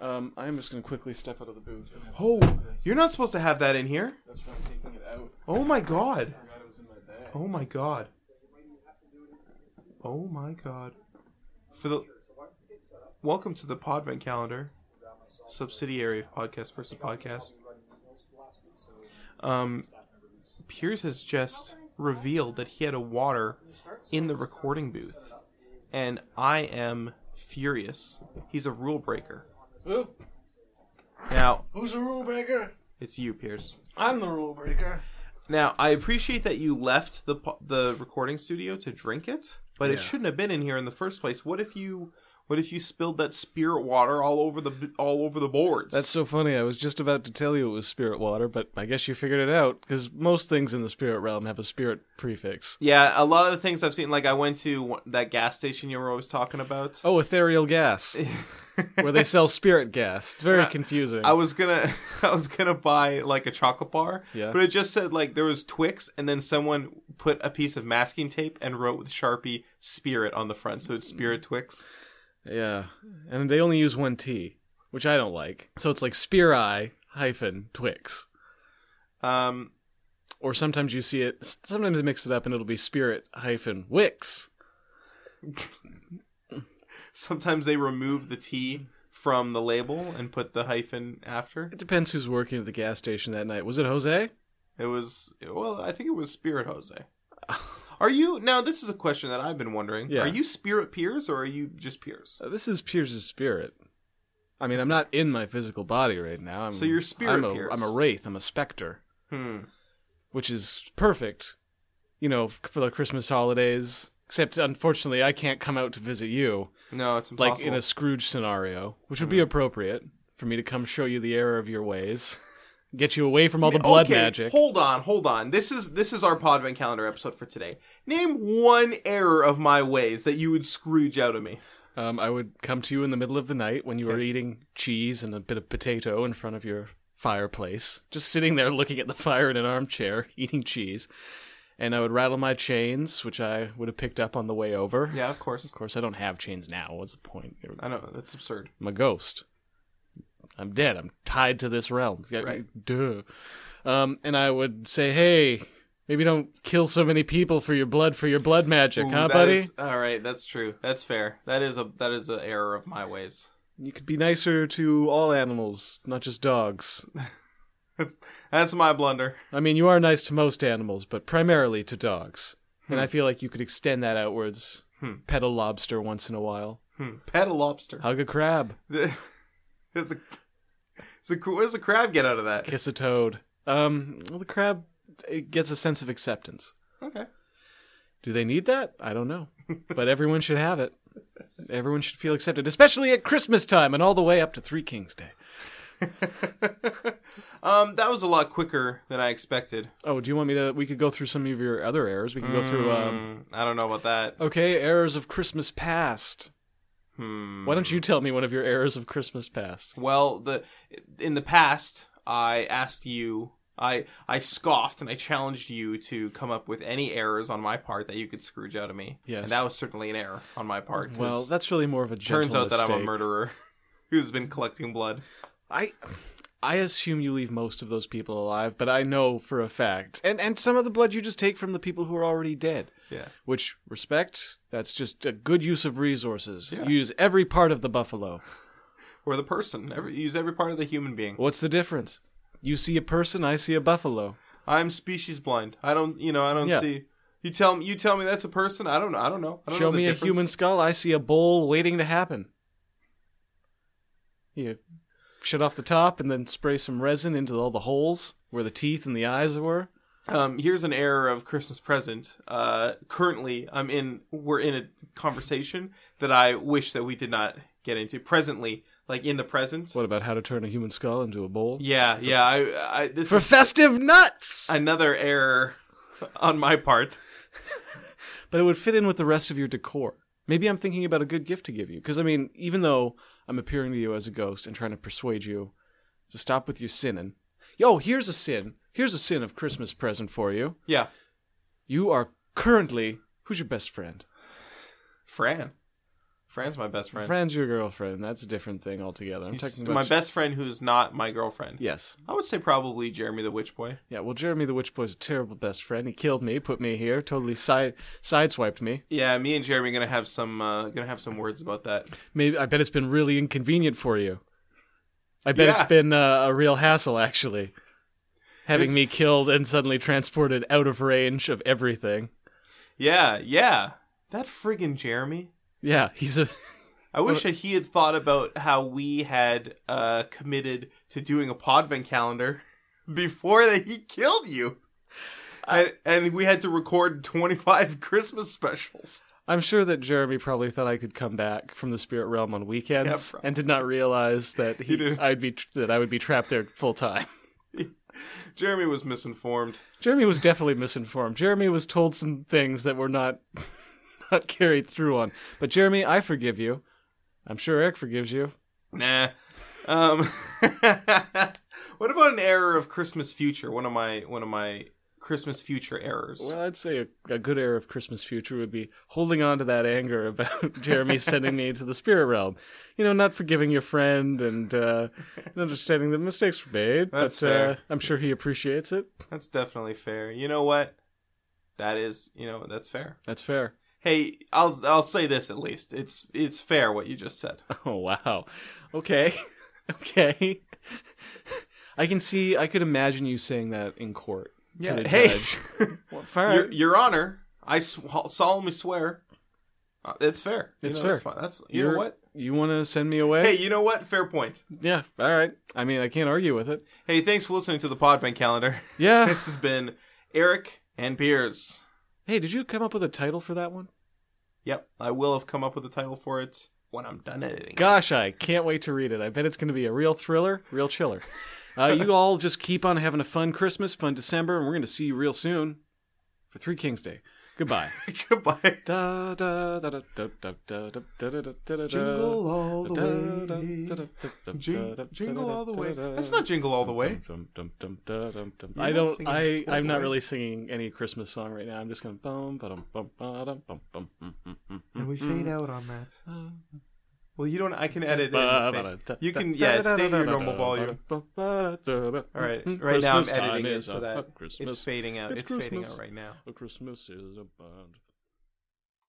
I'm just going to quickly step out of the booth. Oh, you're not supposed to have that in here. That's why I'm taking it out. Oh my god. I forgot it was in my bag. Oh my god. Oh my god. For the welcome to the Podvent Calendar, subsidiary of Podcast vs. Podcast. Piers has just revealed that he had a water in the recording booth, and I am furious. He's a rule breaker. Who? Now, who's a rule breaker? It's you, Piers. I'm the rule breaker. Now, I appreciate that you left the recording studio to drink it, but it shouldn't have been in here in the first place. What if you spilled that spirit water all over the boards? That's so funny. I was just about to tell you it was spirit water, but I guess you figured it out, because most things in the spirit realm have a spirit prefix. Yeah, a lot of the things I've seen, like I went to that gas station you were always talking about. Oh, Ethereal Gas, where they sell spirit gas. It's very confusing. I was gonna buy like a chocolate bar, but it just said like there was Twix, and then someone put a piece of masking tape and wrote with Sharpie "Spirit" on the front, so it's Spirit Twix. Yeah, and they only use one T, which I don't like. So it's like Spear-Eye -Twix. Or sometimes you see it, sometimes they mix it up and it'll be Spirit -Wix. Sometimes they remove the T from the label and put the hyphen after. It depends who's working at the gas station that night. Was it Jose? It was, well, I think it was Spirit Jose. Are you... Now, this is a question that I've been wondering. Yeah. Are you Spirit Piers, or are you just Piers? This is Piers' spirit. I mean, I'm not in my physical body right now. So you're Spirit Piers. I'm a wraith. I'm a specter. Hmm. Which is perfect, you know, for the Christmas holidays. Except, unfortunately, I can't come out to visit you. No, it's impossible. Like in a Scrooge scenario, which would be appropriate for me to come show you the error of your ways. Get you away from all the blood magic. Hold on. This is our Podvent Calendar episode for today. Name one error of my ways that you would Scrooge out of me. I would come to you in the middle of the night when you were eating cheese and a bit of potato in front of your fireplace. Just sitting there looking at the fire in an armchair, eating cheese. And I would rattle my chains, which I would have picked up on the way over. Yeah, of course. Of course, I don't have chains now. What's the point? I know. That's absurd. I'm a ghost. I'm dead. I'm tied to this realm. Right. Duh. And I would say, hey, maybe don't kill so many people for your blood magic, buddy? All right, that's true. That's fair. That is an error of my ways. You could be nicer to all animals, not just dogs. That's my blunder. I mean, you are nice to most animals, but primarily to dogs. And I feel like you could extend that outwards. Pet a lobster once in a while. Pet a lobster. Hug a crab. What does a crab get out of that? Kiss a toad. Well, the crab, it gets a sense of acceptance. Okay. Do they need that? I don't know. But everyone should have it. Everyone should feel accepted, especially at Christmas time and all the way up to Three Kings Day. That was a lot quicker than I expected. Oh, do you want me to... We could go through some of your other errors. We can go through... I don't know about that. Okay, errors of Christmas past. Why don't you tell me one of your errors of Christmas past? Well, in the past, I asked you, I scoffed and I challenged you to come up with any errors on my part that you could Scrooge out of me. Yes. And that was certainly an error on my part. Well, that's really more of a gentle mistake. Turns out that I'm a murderer who's been collecting blood. I assume you leave most of those people alive, but I know for a fact. And some of the blood you just take from the people who are already dead. Yeah. Which, respect, that's just a good use of resources. Yeah. Use every part of the buffalo. Or the person. Use every part of the human being. What's the difference? You see a person, I see a buffalo. I'm species blind. I don't see. You tell me that's a person? I don't know. Show me a human skull, I see a bowl waiting to happen. Yeah. Shut off the top and then spray some resin into all the holes where the teeth and the eyes were. Here's an error of Christmas present. Currently, we're in a conversation that I wish that we did not get into. Presently, like in the present. What about how to turn a human skull into a bowl? Yeah. This is festive nuts. Another error on my part, but it would fit in with the rest of your decor. Maybe I'm thinking about a good gift to give you. Because, I mean, even though I'm appearing to you as a ghost and trying to persuade you to stop with your sinning. Yo, here's a sin. Here's a sin of Christmas present for you. Yeah. You are currently... Who's your best friend? Fran. Fran's my best friend. Fran's your girlfriend. That's a different thing altogether. Best friend who's not my girlfriend. Yes. I would say probably Jeremy the Witch Boy. Yeah, well, Jeremy the Witch Boy's a terrible best friend. He killed me, put me here, totally sideswiped me. Yeah, me and Jeremy are going to have some words about that. Maybe. I bet it's been really inconvenient for you. I bet it's been a real hassle, actually. Having me killed and suddenly transported out of range of everything. Yeah. That friggin' Jeremy. Yeah, he's a... I wish that he had thought about how we had committed to doing a Podvent calendar before that he killed you. And we had to record 25 Christmas specials. I'm sure that Jeremy probably thought I could come back from the spirit realm on weekends and did not realize that I would be trapped there full time. Jeremy was misinformed. Jeremy was definitely misinformed. Jeremy was told some things that were not carried through on. But Jeremy, I forgive you. I'm sure Eric forgives you. Nah. What about an error of Christmas Future? One of my Christmas Future errors. Well, I'd say a good error of Christmas Future would be holding on to that anger about Jeremy sending me to the spirit realm. You know, not forgiving your friend and understanding that mistakes were made. That's fair. I'm sure he appreciates it. That's definitely fair. You know what? That is, that's fair. That's fair. Hey, I'll say this at least. It's fair what you just said. Oh, wow. Okay. I could imagine you saying that in court. Yeah. To the judge. Well, fair. Your Honor, I solemnly swear, it's fair. It's fair. That's fine. You know what? You want to send me away? Hey, you know what? Fair point. Yeah. All right. I mean, I can't argue with it. Hey, thanks for listening to the Podvent Calendar. Yeah. This has been Eric and Piers. Hey, did you come up with a title for that one? Yep, I will have come up with a title for it when I'm done editing. Gosh, I can't wait to read it. I bet it's going to be a real thriller, real chiller. You all just keep on having a fun Christmas, fun December, and we're going to see you real soon for Three Kings Day. Goodbye. Goodbye. Jingle all the way. Jingle all the way. That's not Jingle All the Way. I'm not really singing any Christmas song right now. I'm just going bum ba dum bum ba dum bum bum. And we fade out on that. Well, you don't. I can edit it. You can, stay in your normal volume. All right, now I'm editing it so that it's fading out. It's fading out right now. Christmas is a bond.